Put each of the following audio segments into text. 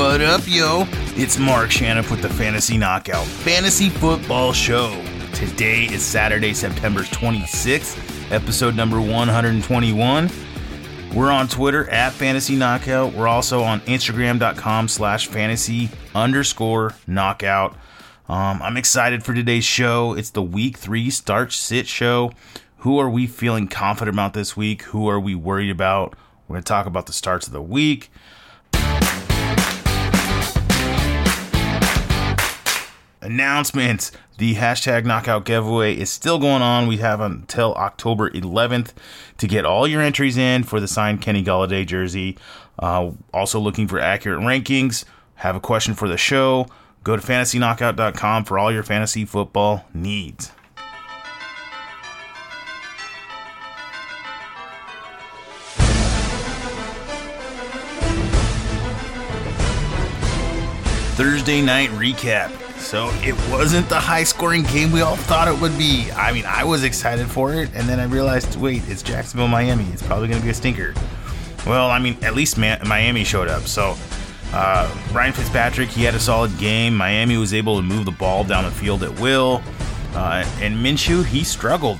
What up, yo? It's Mark Shaniff with the Fantasy Knockout Fantasy Football Show. Today is Saturday, September 26th, episode number 121. We're on Twitter at Fantasy Knockout. We're also on Instagram.com/fantasy_knockout. I'm excited for today's show. It's the week 3 start sit show. Who are we feeling confident about this week? Who are we worried about? We're going to talk about the starts of the week. Announcements. The hashtag knockout giveaway is still going on. We have until October 11th to get all your entries in for the signed Kenny Golladay jersey. Also looking for accurate rankings. Have a question for the show. Go to fantasyknockout.com for all your fantasy football needs. Thursday night recap. So it wasn't the high-scoring game we all thought it would be. I mean, I was excited for it, and then I realized, wait, it's Jacksonville, Miami. It's probably going to be a stinker. Well, I mean, at least Miami showed up. So Ryan Fitzpatrick, he had a solid game. Miami was able to move the ball down the field at will. And Minshew, he struggled.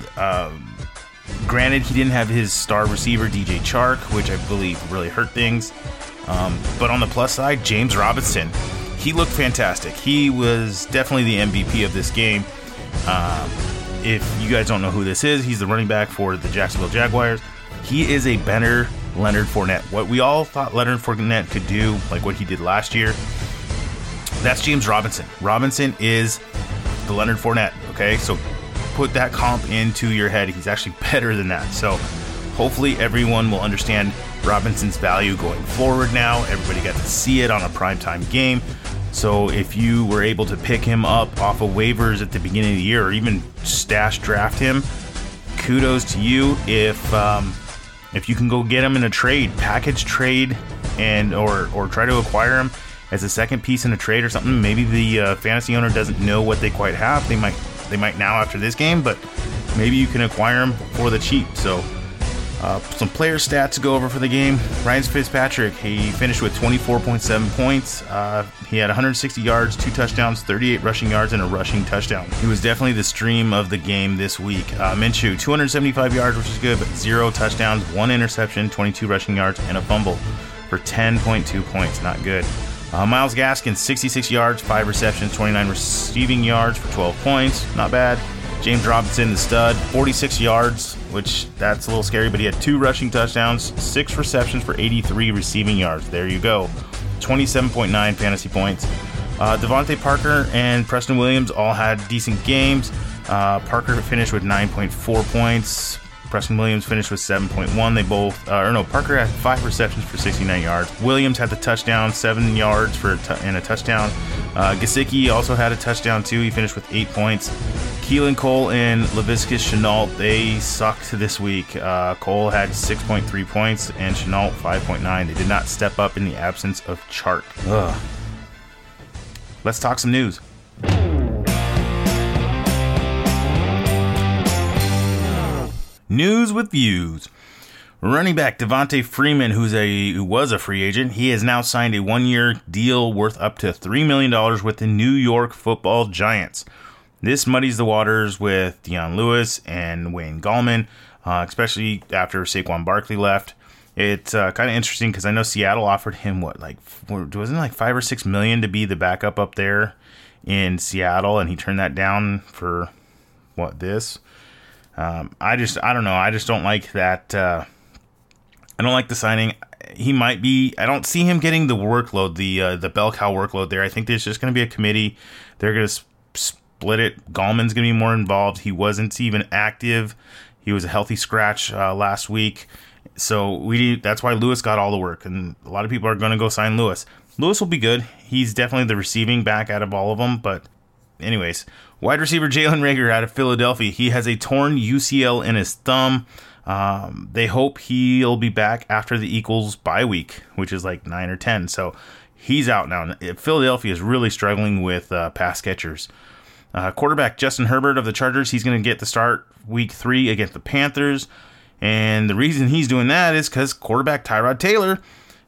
Granted, he didn't have his star receiver, DJ Chark, which I believe really hurt things. But on the plus side, James Robinson. He looked fantastic. He was definitely the MVP of this game. If you guys don't know who this is, he's the running back for the Jacksonville Jaguars. He is a better Leonard Fournette. What we all thought Leonard Fournette could do, like what he did last year, that's James Robinson. Robinson is the Leonard Fournette, okay? So put that comp into your head. He's actually better than that. So hopefully everyone will understand Robinson's value going forward now. Everybody got to see it on a primetime game. So if you were able to pick him up off of waivers at the beginning of the year or even stash draft him, kudos to you. If you can go get him in a trade, package trade, and or try to acquire him as a second piece in a trade or something. Maybe the fantasy owner doesn't know what they quite have. They might now after this game, but maybe you can acquire him for the cheap. So some player stats to go over for the game. Ryan Fitzpatrick, he finished with 24.7 points. He had 160 yards, 2 touchdowns, 38 rushing yards, and a rushing touchdown. He was definitely the stream of the game this week. Minshew, 275 yards, which is good, but 0 touchdowns, 1 interception, 22 rushing yards, and a fumble for 10.2 points. Not good. Myles Gaskin, 66 yards, 5 receptions, 29 receiving yards for 12 points. Not bad. James Robinson, the stud, 46 yards, which that's a little scary, but he had 2 rushing touchdowns, 6 receptions for 83 receiving yards. There you go. 27.9 fantasy points. DeVante Parker and Preston Williams all had decent games. Parker finished with 9.4 points. Preston Williams finished with 7.1. They both, Parker had 5 receptions for 69 yards. Williams had the touchdown, 7 yards and a touchdown. Gesicki also had a touchdown too. He finished with 8 points. Keelan Cole and Laviska Shenault, they sucked this week. Cole had 6.3 points and Shenault 5.9. They did not step up in the absence of Chark. Ugh. Let's talk some news. News with views. Running back Devonta Freeman, who was a free agent, he has now signed a 1-year deal worth up to $3 million with the New York Football Giants. This muddies the waters with Deion Lewis and Wayne Gallman, especially after Saquon Barkley left. It's kind of interesting because I know Seattle offered him $5 or $6 million to be the backup up there in Seattle, and he turned that down for this. I don't know. I just don't like that. I don't like the signing. He might be. I don't see him getting the workload, the bell cow workload there. I think there's just going to be a committee. They're going to split it. Gallman's going to be more involved. He wasn't even active. He was a healthy scratch last week. So that's why Lewis got all the work. And a lot of people are going to go sign Lewis. Lewis will be good. He's definitely the receiving back out of all of them. But anyways, wide receiver Jalen Reagor out of Philadelphia. He has a torn UCL in his thumb. They hope he'll be back after the Eagles bye week, which is like 9 or 10. So he's out now. Philadelphia is really struggling with pass catchers. Quarterback Justin Herbert of the Chargers, he's going to get the start week 3 against the Panthers. And the reason he's doing that is because quarterback Tyrod Taylor,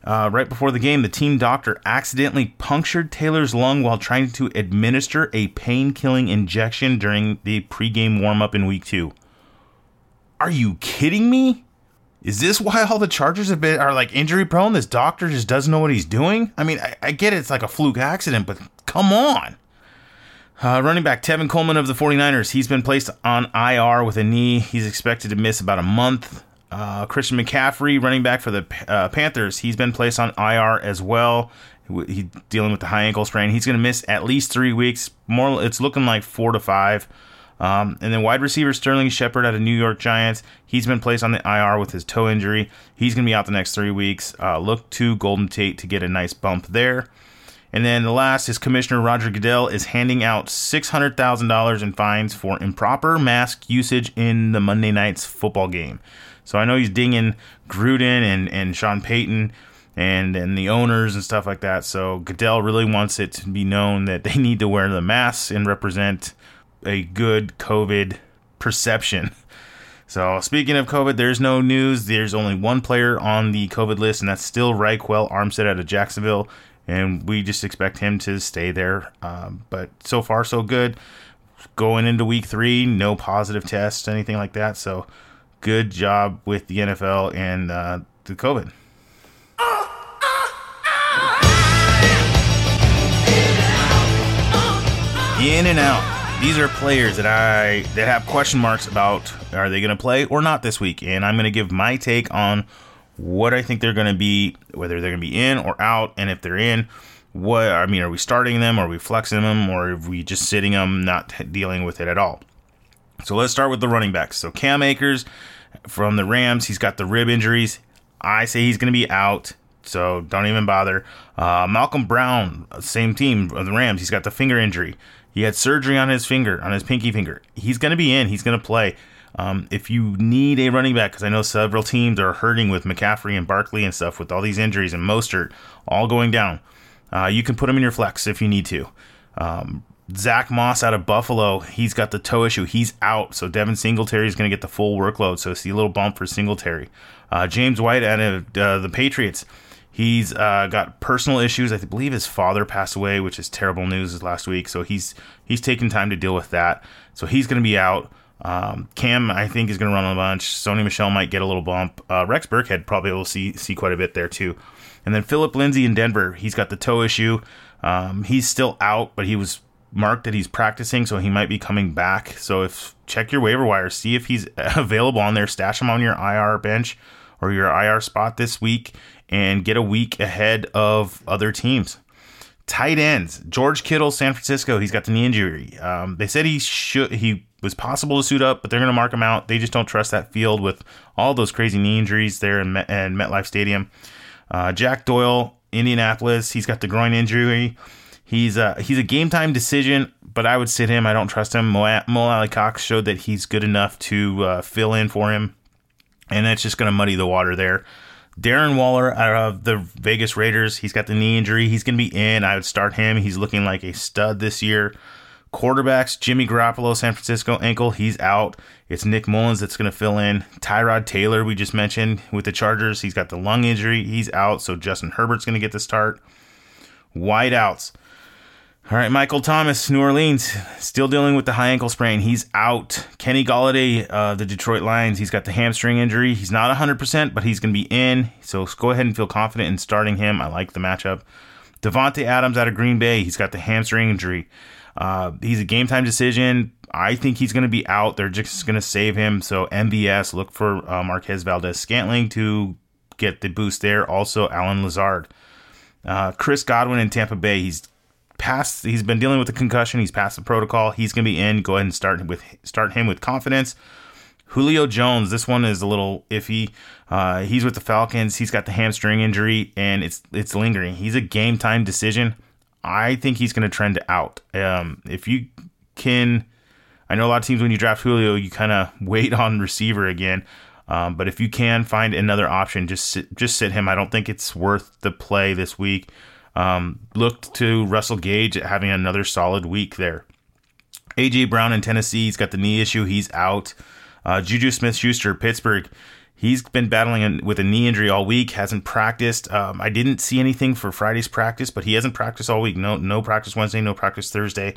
Right before the game, the team doctor accidentally punctured Taylor's lung while trying to administer a pain-killing injection during the pregame warm-up in Week 2. Are you kidding me? Is this why all the Chargers have been are like injury-prone? This doctor just doesn't know what he's doing? I mean, I get it, it's like a fluke accident, but come on. Running back Tevin Coleman of the 49ers, he's been placed on IR with a knee. He's expected to miss about a month. Christian McCaffrey, running back for the Panthers, he's been placed on IR as well. He's dealing with the high ankle sprain. He's going to miss at least 3 weeks. More, it's looking like 4 to 5. And then wide receiver Sterling Shepard out of New York Giants, he's been placed on the IR with his toe injury. He's going to be out the next 3 weeks. Look to Golden Tate to get a nice bump there. And then the last is Commissioner Roger Goodell is handing out $600,000 in fines for improper mask usage in the Monday night's football game. So I know he's dinging Gruden and Sean Payton and the owners and stuff like that. So Goodell really wants it to be known that they need to wear the masks and represent a good COVID perception. So speaking of COVID, there's no news. There's only one player on the COVID list, and that's still Reichwell Armstead out of Jacksonville. And we just expect him to stay there. But so far, so good. Going into Week 3, no positive tests, anything like that. So good job with the NFL and the COVID. In and out. These are players that have question marks about are they going to play or not this week. And I'm going to give my take on what I think they're going to be, whether they're going to be in or out, and if they're in, what I mean, are we starting them, are we flexing them, or are we just sitting them, not dealing with it at all? So let's start with the running backs. So Cam Akers from the Rams, he's got the rib injuries. I say he's going to be out, so don't even bother. Malcolm Brown, same team of the Rams, he's got the finger injury. He had surgery on his finger, on his pinky finger. He's going to be in. He's going to play. If you need a running back, because I know several teams are hurting with McCaffrey and Barkley and stuff with all these injuries and Mostert all going down, you can put him in your flex if you need to. Zach Moss out of Buffalo, he's got the toe issue. He's out, so Devin Singletary is going to get the full workload, so see a little bump for Singletary. James White out of the Patriots, he's got personal issues. I believe his father passed away, which is terrible news last week, so he's taking time to deal with that. So he's going to be out. Cam, I think, is going to run a bunch. Sony Michel might get a little bump. Rex Burkhead probably will see quite a bit there, too. And then Phillip Lindsay in Denver, he's got the toe issue. He's still out, but he was marked that he's practicing, so he might be coming back. So check your waiver wire, see if he's available on there. Stash him on your IR bench or your IR spot this week and get a week ahead of other teams. Tight ends, George Kittle, San Francisco, he's got the knee injury. They said he was possible to suit up, but they're going to mark him out. They just don't trust that field with all those crazy knee injuries there in MetLife Stadium. Jack Doyle, Indianapolis, he's got the groin injury. He's a game-time decision, but I would sit him. I don't trust him. Mo Alley Cox showed that he's good enough to fill in for him, and that's just going to muddy the water there. Darren Waller of the Vegas Raiders, he's got the knee injury. He's going to be in. I would start him. He's looking like a stud this year. Quarterbacks, Jimmy Garoppolo, San Francisco ankle, he's out. It's Nick Mullins that's going to fill in. Tyrod Taylor, we just mentioned, with the Chargers, he's got the lung injury. He's out, so Justin Herbert's going to get the start. Wideouts. All right, Michael Thomas, New Orleans, still dealing with the high ankle sprain. He's out. Kenny Golladay, the Detroit Lions, he's got the hamstring injury. He's not 100%, but he's going to be in, so go ahead and feel confident in starting him. I like the matchup. Devontae Adams out of Green Bay, he's got the hamstring injury. He's a game-time decision. I think he's going to be out. They're just going to save him. So MVS, look for Marquez Valdez-Scantling to get the boost there. Also, Allen Lazard. Chris Godwin in Tampa Bay, he's been dealing with a concussion. He's passed the protocol. He's going to be in. Go ahead and start him with confidence. Julio Jones, this one is a little iffy. He's with the Falcons. He's got the hamstring injury, and it's lingering. He's a game-time decision. I think he's going to trend out. If you can, I know a lot of teams when you draft Julio, you kind of wait on receiver again. But if you can find another option, just sit him. I don't think it's worth the play this week. Look to Russell Gage having another solid week there. A.J. Brown in Tennessee, he's got the knee issue. He's out. Juju Smith-Schuster, Pittsburgh. He's been battling with a knee injury all week, hasn't practiced. I didn't see anything for Friday's practice, but he hasn't practiced all week. No practice Wednesday, no practice Thursday.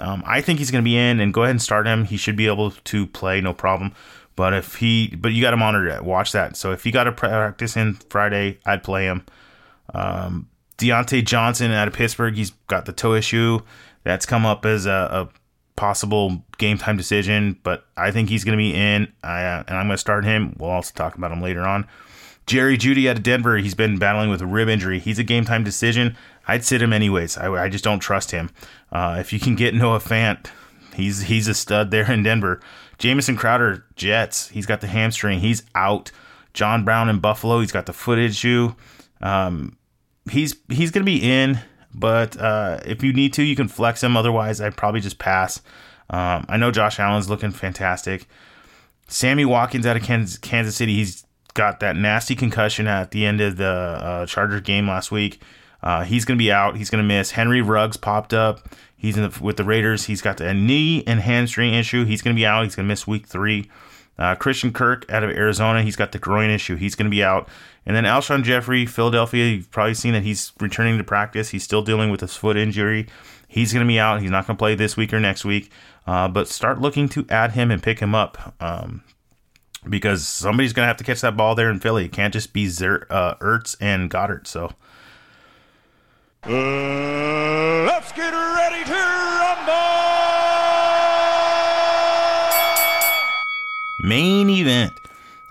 I think he's going to be in, and go ahead and start him. He should be able to play, no problem. But but you got to monitor that, watch that. So if you got to practice in Friday, I'd play him. Diontae Johnson out of Pittsburgh, he's got the toe issue. That's come up as a possible game time decision, but I think he's going to be in, and I'm going to start him. We'll also talk about him later on. Jerry Jeudy out of Denver, he's been battling with a rib injury. He's a game time decision. I'd sit him anyways. I just don't trust him. If you can get Noah Fant, he's a stud there in Denver. Jamison Crowder, Jets, he's got the hamstring. He's out. John Brown in Buffalo, he's got the foot issue. He's going to be in, but if you need to, you can flex him. Otherwise, I'd probably just pass. I know Josh Allen's looking fantastic. Sammy Watkins out of Kansas City, he's got that nasty concussion at the end of the Chargers game last week. He's going to be out. He's going to miss. Henry Ruggs popped up. He's with the Raiders. He's got a knee and hamstring issue. He's going to be out. He's going to miss week 3. Christian Kirk out of Arizona, he's got the groin issue. He's going to be out. And then Alshon Jeffrey, Philadelphia, you've probably seen that he's returning to practice. He's still dealing with his foot injury. He's going to be out. He's not going to play this week or next week. But start looking to add him and pick him up because somebody's going to have to catch that ball there in Philly. It can't just be Ertz and Goddard. So let's get ready to rumble! Main event.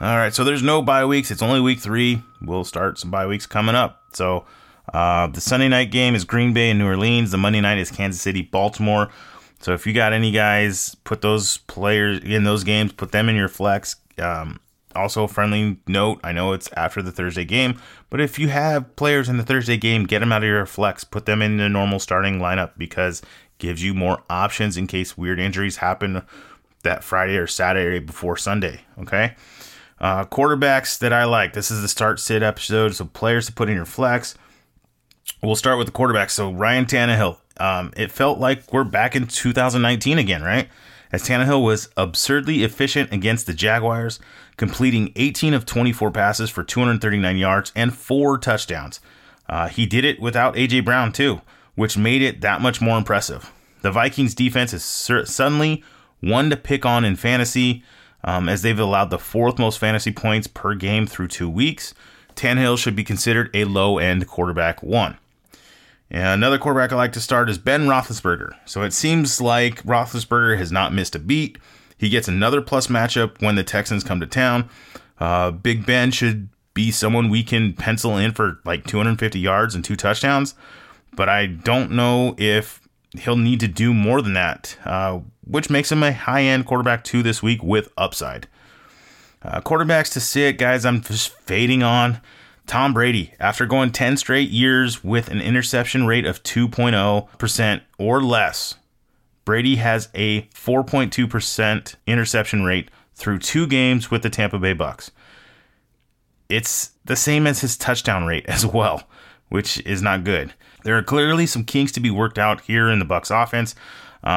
All right, so there's no bye weeks. It's only week 3. We'll start some bye weeks coming up. So the Sunday night game is Green Bay and New Orleans. The Monday night is Kansas City, Baltimore. So if you got any guys, put those players in those games. Put them in your flex. Also, a friendly note, I know it's after the Thursday game, but if you have players in the Thursday game, get them out of your flex. Put them in the normal starting lineup because it gives you more options in case weird injuries happen that Friday or Saturday before Sunday, okay? Quarterbacks that I like. This is the start-sit episode, so players to put in your flex. We'll start with the quarterbacks. So Ryan Tannehill. It felt like we're back in 2019 again, right? As Tannehill was absurdly efficient against the Jaguars, completing 18 of 24 passes for 239 yards and 4 touchdowns. He did it without A.J. Brown, too, which made it that much more impressive. The Vikings' defense is suddenly one to pick on in fantasy, as they've allowed the 4th most fantasy points per game through 2 weeks. Tannehill should be considered a low-end quarterback one. And another quarterback I like to start is Ben Roethlisberger. So it seems like Roethlisberger has not missed a beat. He gets another plus matchup when the Texans come to town. Big Ben should be someone we can pencil in for like 250 yards and 2 touchdowns. But I don't know if he'll need to do more than that, which makes him a high-end quarterback 2 this week with upside. Quarterbacks to sit, guys, I'm just fading on. Tom Brady, after going 10 straight years with an interception rate of 2.0% or less, Brady has a 4.2% interception rate through 2 games with the Tampa Bay Bucks. It's the same as his touchdown rate as well, which is not good. There are clearly some kinks to be worked out here in the Bucs offense,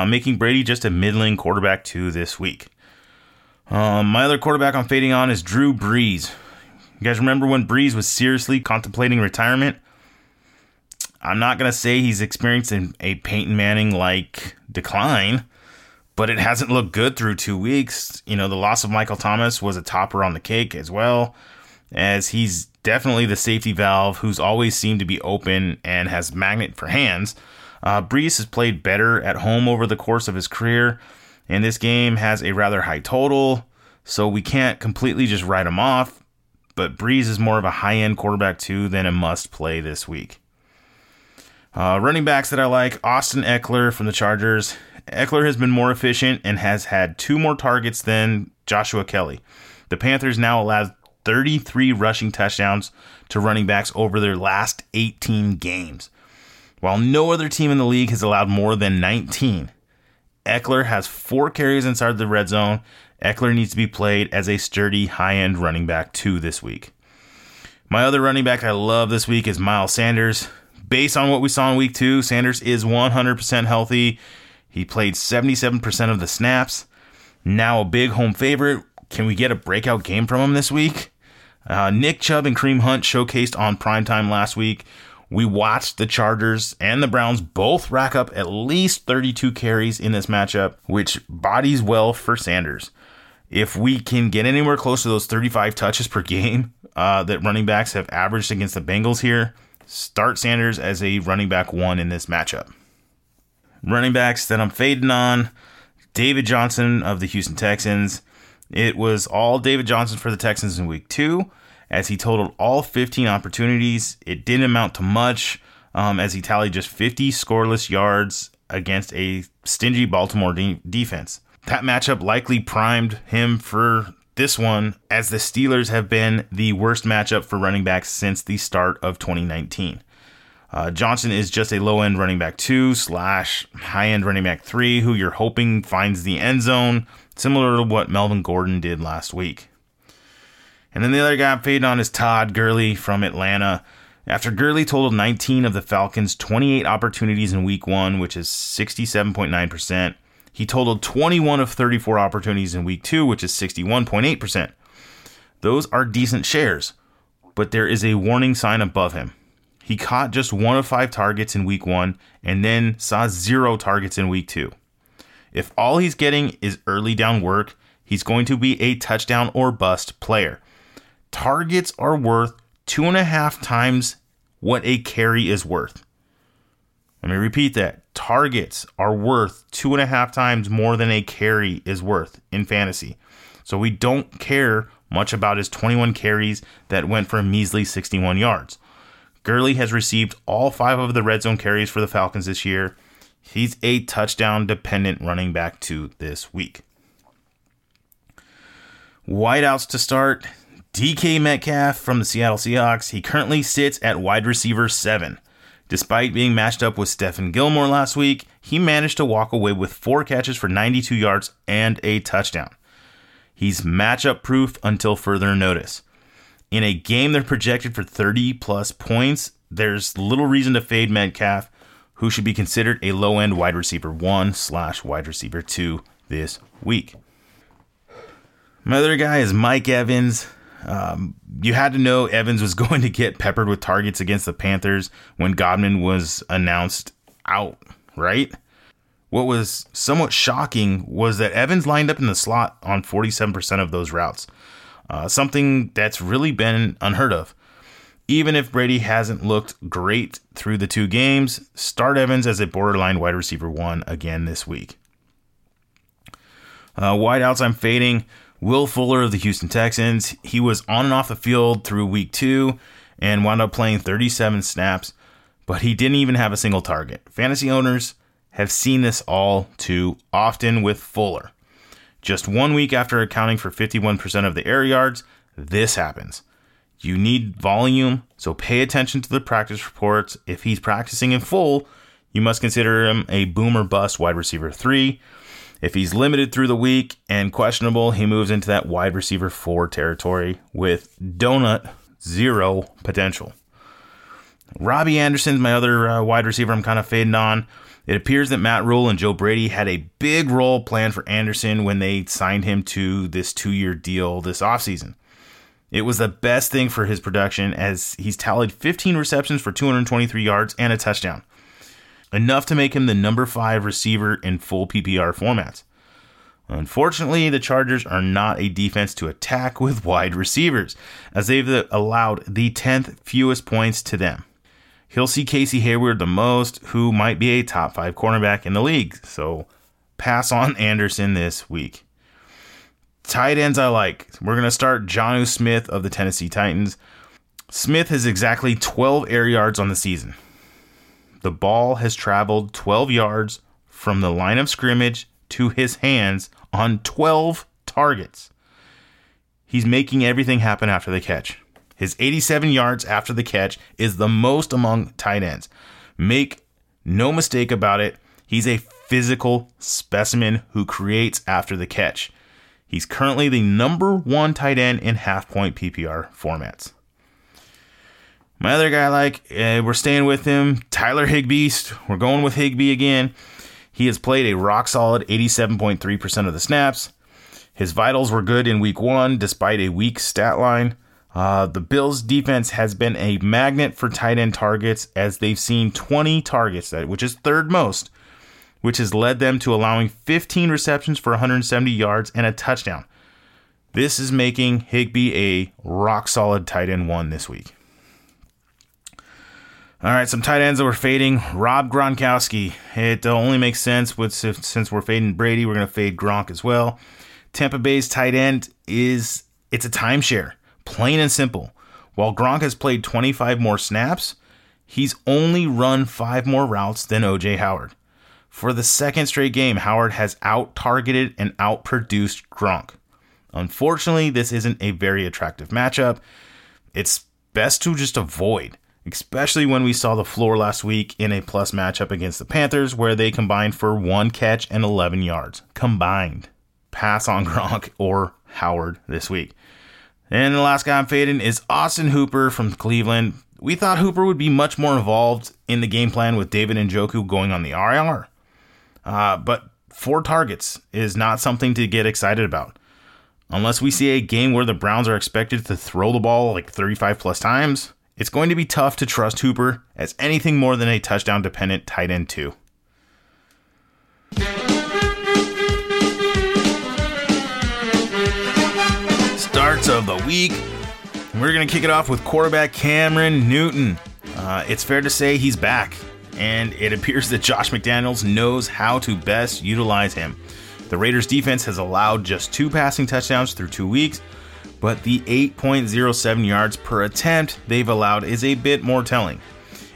making Brady just a middling quarterback 2 this week. My other quarterback I'm fading on is Drew Brees. You guys remember when Brees was seriously contemplating retirement? I'm not going to say he's experiencing a Peyton Manning-like decline, but it hasn't looked good through 2 weeks. You know, the loss of Michael Thomas was a topper on the cake as well, as he's definitely the safety valve who's always seemed to be open and has magnet for hands. Brees has played better at home over the course of his career, and this game has a rather high total, so we can't completely just write him off, but Brees is more of a high-end quarterback too than a must-play this week. Running backs that I like, Austin Eckler from the Chargers. Eckler has been more efficient and has had 2 more targets than Joshua Kelly. The Panthers now allow 33 rushing touchdowns to running backs over their last 18 games. While no other team in the league has allowed more than 19, Eckler has 4 carries inside the red zone. Eckler needs to be played as a sturdy, high-end running back 2 this week. My other running back I love this week is Miles Sanders. Based on what we saw in week 2, Sanders is 100% healthy. He played 77% of the snaps. Now a big home favorite. Can we get a breakout game from him this week? Nick Chubb and Kareem Hunt showcased on primetime last week. We watched the Chargers and the Browns both rack up at least 32 carries in this matchup, which bodies well for Sanders. If we can get anywhere close to those 35 touches per game that running backs have averaged against the Bengals here, start Sanders as a running back one in this matchup. Running backs that I'm fading on, David Johnson of the Houston Texans. It was all David Johnson for the Texans in week two, as he totaled all 15 opportunities. It didn't amount to much, as he tallied just 50 scoreless yards against a stingy Baltimore defense. That matchup likely primed him for this one, as the Steelers have been the worst matchup for running backs since the start of 2019. Johnson is just a low-end running back 2/high-end running back 3 who you're hoping finds the end zone, similar to what Melvin Gordon did last week. And then the other guy I'm fading on is Todd Gurley from Atlanta. After Gurley totaled 19 of the Falcons' 28 opportunities in week 1, which is 67.9%, he totaled 21 of 34 opportunities in week 2, which is 61.8%. Those are decent shares, but there is a warning sign above him. He caught just 1 of 5 targets in week 1 and then saw 0 targets in week 2. If all he's getting is early down work, he's going to be a touchdown or bust player. Targets are worth 2.5 times what a carry is worth. Let me repeat that. Targets are worth 2.5 times more than a carry is worth in fantasy. So we don't care much about his 21 carries that went for a measly 61 yards. Gurley has received all 5 of the red zone carries for the Falcons this year. He's a touchdown dependent running back 2 this week. Wideouts to start. DK Metcalf from the Seattle Seahawks. He currently sits at wide receiver 7. Despite being matched up with Stephen Gilmore last week, he managed to walk away with 4 catches for 92 yards and a touchdown. He's matchup proof until further notice. In a game they're projected for 30-plus points, there's little reason to fade Metcalf, who should be considered a low-end wide receiver 1/wide receiver 2 this week. My other guy is Mike Evans. You had to know Evans was going to get peppered with targets against the Panthers when Godman was announced out, right? What was somewhat shocking was that Evans lined up in the slot on 47% of those routes, something that's really been unheard of. Even if Brady hasn't looked great through the 2 games, start Evans as a borderline wide receiver 1 again this week. Wideouts I'm fading. Will Fuller of the Houston Texans. He was on and off the field through week 2 and wound up playing 37 snaps, but he didn't even have a single target. Fantasy owners have seen this all too often with Fuller. Just 1 week after accounting for 51% of the air yards, this happens. You need volume, so pay attention to the practice reports. If he's practicing in full, you must consider him a boom or bust wide receiver 3. If he's limited through the week and questionable, he moves into that wide receiver 4 territory with donut 0 potential. Robbie Anderson's my other wide receiver I'm kind of fading on. It appears that Matt Rule and Joe Brady had a big role planned for Anderson when they signed him to this 2-year deal this offseason. It was the best thing for his production, as he's tallied 15 receptions for 223 yards and a touchdown. Enough to make him the number 5 receiver in full PPR formats. Unfortunately, the Chargers are not a defense to attack with wide receivers, as they've allowed the 10th fewest points to them. He'll see Casey Hayward the most, who might be a top 5 cornerback in the league, so pass on Anderson this week. Tight ends I like. We're going to start Jonnu Smith of the Tennessee Titans. Smith has exactly 12 air yards on the season. The ball has traveled 12 yards from the line of scrimmage to his hands on 12 targets. He's making everything happen after the catch. His 87 yards after the catch is the most among tight ends. Make no mistake about it, he's a physical specimen who creates after the catch. He's currently the number 1 tight end in half-point PPR formats. My other guy I like, we're staying with him, Tyler Higbee. We're going with Higbee again. He has played a rock-solid 87.3% of the snaps. His vitals were good in week 1 despite a weak stat line. The Bills' defense has been a magnet for tight end targets, as they've seen 20 targets, which is third most, which has led them to allowing 15 receptions for 170 yards and a touchdown. This is making Higbee a rock-solid tight end one this week. All right, some tight ends that we're fading. Rob Gronkowski. It only makes sense since we're fading Brady, we're going to fade Gronk as well. Tampa Bay's tight end it's a timeshare, plain and simple. While Gronk has played 25 more snaps, he's only run 5 more routes than O.J. Howard. For the second straight game, Howard has out-targeted and out-produced Gronk. Unfortunately, this isn't a very attractive matchup. It's best to just avoid, especially when we saw the floor last week in a plus matchup against the Panthers, where they combined for 1 catch and 11 yards. Combined. Pass on Gronk or Howard this week. And the last guy I'm fading is Austin Hooper from Cleveland. We thought Hooper would be much more involved in the game plan with David Njoku going on the IR. But 4 targets is not something to get excited about. Unless we see a game where the Browns are expected to throw the ball like 35 plus times, it's going to be tough to trust Hooper as anything more than a touchdown-dependent tight end too. Starts of the week. We're going to kick it off with quarterback Cameron Newton. It's fair to say he's back, and it appears that Josh McDaniels knows how to best utilize him. The Raiders' defense has allowed just 2 passing touchdowns through 2 weeks, but the 8.07 yards per attempt they've allowed is a bit more telling.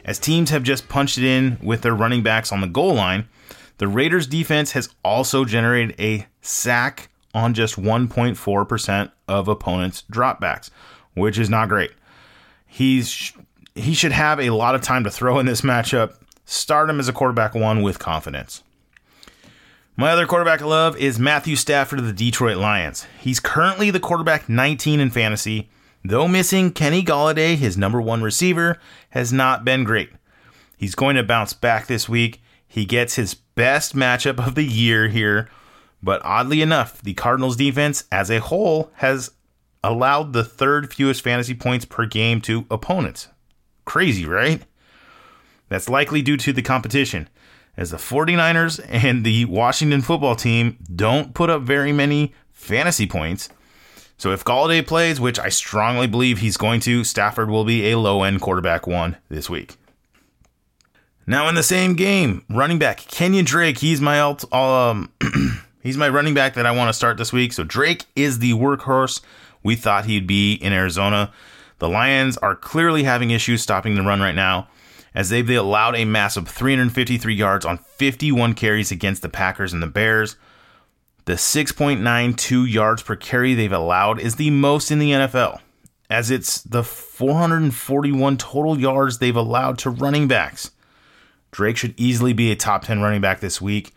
As teams have just punched it in with their running backs on the goal line, the Raiders' defense has also generated a sack on just 1.4% of opponents' dropbacks, which is not great. He should have a lot of time to throw in this matchup. Start him as a quarterback one with confidence. My other quarterback I love is Matthew Stafford of the Detroit Lions. He's currently the quarterback 19 in fantasy, though missing Kenny Golladay, his number 1 receiver, has not been great. He's going to bounce back this week. He gets his best matchup of the year here, but oddly enough, the Cardinals defense as a whole has allowed the 3rd fewest fantasy points per game to opponents. Crazy, right? That's likely due to the competition, as the 49ers and the Washington football team don't put up very many fantasy points. So if Golladay plays, which I strongly believe he's going to, Stafford will be a low-end quarterback one this week. Now in the same game, running back Kenyon Drake, he's my running back that I want to start this week. So Drake is the workhorse we thought he'd be in Arizona. The Lions are clearly having issues stopping the run right now, as they've allowed a massive 353 yards on 51 carries against the Packers and the Bears. The 6.92 yards per carry they've allowed is the most in the NFL, as it's the 441 total yards they've allowed to running backs. Drake should easily be a top 10 running back this week.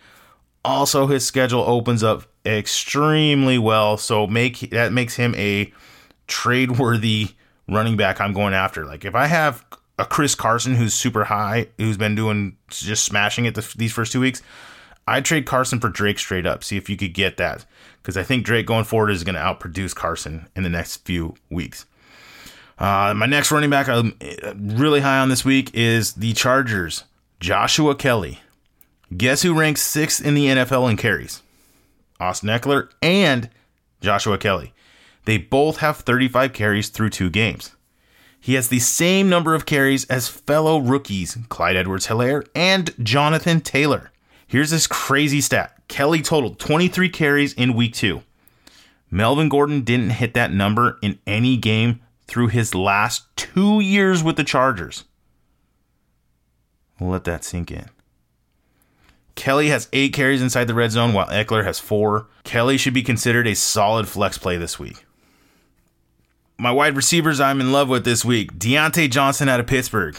Also, his schedule opens up extremely well, so that makes him a trade-worthy running back I'm going after. Like, if I have Chris Carson, who's super high, who's been just smashing it these first 2 weeks, I'd trade Carson for Drake straight up. See if you could get that, because I think Drake going forward is going to outproduce Carson in the next few weeks. My next running back I'm really high on this week is the Chargers' Joshua Kelly. Guess who ranks 6th in the NFL in carries? Austin Eckler and Joshua Kelly. They both have 35 carries through 2 games. He has the same number of carries as fellow rookies Clyde Edwards-Helaire and Jonathan Taylor. Here's this crazy stat. Kelly totaled 23 carries in week 2. Melvin Gordon didn't hit that number in any game through his last 2 years with the Chargers. We'll let that sink in. Kelly has 8 carries inside the red zone, while Eckler has 4. Kelly should be considered a solid flex play this week. My wide receivers I'm in love with this week. Diontae Johnson out of Pittsburgh.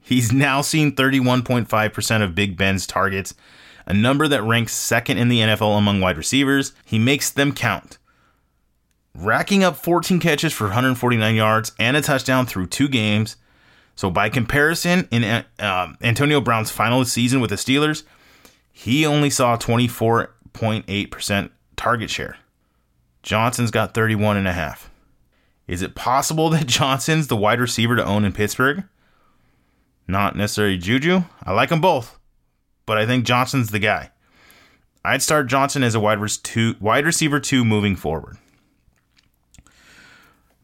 He's now seen 31.5% of Big Ben's targets, a number that ranks 2nd in the NFL among wide receivers. He makes them count, racking up 14 catches for 149 yards and a touchdown through 2 games. So by comparison, in Antonio Brown's final season with the Steelers, he only saw 24.8% target share. Johnson's got 31.5%. Is it possible that Johnson's the wide receiver to own in Pittsburgh? Not necessarily Juju. I like them both, but I think Johnson's the guy. I'd start Johnson as a wide receiver two moving forward.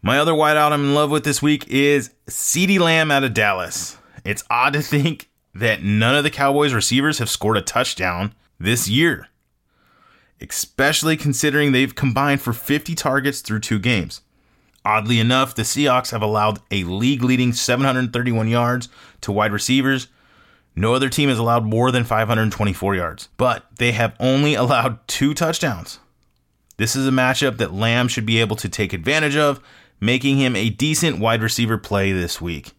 My other wideout I'm in love with this week is CeeDee Lamb out of Dallas. It's odd to think that none of the Cowboys receivers have scored a touchdown this year, especially considering they've combined for 50 targets through 2 games. Oddly enough, the Seahawks have allowed a league-leading 731 yards to wide receivers. No other team has allowed more than 524 yards, but they have only allowed 2 touchdowns. This is a matchup that Lamb should be able to take advantage of, making him a decent wide receiver play this week.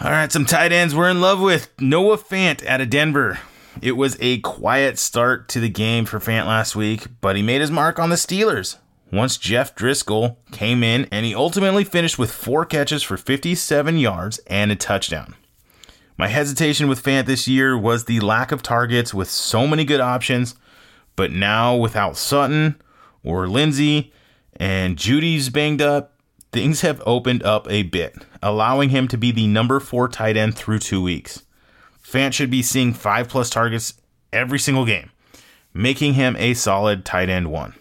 All right, some tight ends we're in love with. Noah Fant out of Denver. It was a quiet start to the game for Fant last week, but he made his mark on the Steelers once Jeff Driscoll came in, and he ultimately finished with 4 catches for 57 yards and a touchdown. My hesitation with Fant this year was the lack of targets with so many good options, but now without Sutton or Lindsey and Judy's banged up, things have opened up a bit, allowing him to be the number 4 tight end through 2 weeks. Fant should be seeing 5+ targets every single game, making him a solid tight end 1.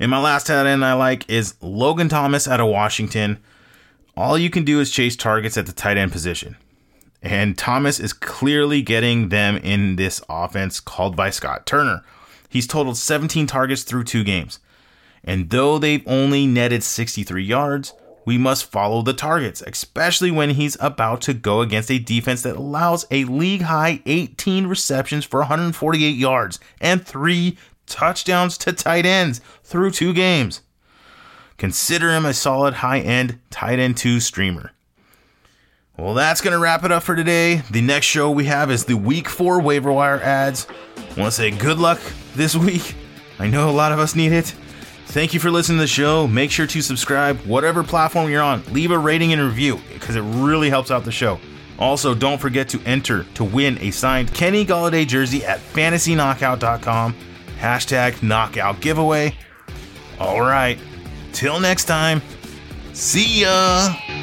And my last tight end I like is Logan Thomas out of Washington. All you can do is chase targets at the tight end position, and Thomas is clearly getting them in this offense called by Scott Turner. He's totaled 17 targets through 2 games, and though they've only netted 63 yards, we must follow the targets, especially when he's about to go against a defense that allows a league-high 18 receptions for 148 yards and 3 touchdowns to tight ends through 2 games. Consider him a solid high-end tight end 2 streamer. Well, that's going to wrap it up for today. The next show we have is the Week 4 waiver wire ads. I want to say good luck this week. I know a lot of us need it. Thank you for listening to the show. Make sure to subscribe, whatever platform you're on. Leave a rating and review because it really helps out the show. Also, don't forget to enter to win a signed Kenny Golladay jersey at fantasyknockout.com. #knockout giveaway. All right. Till next time, see ya!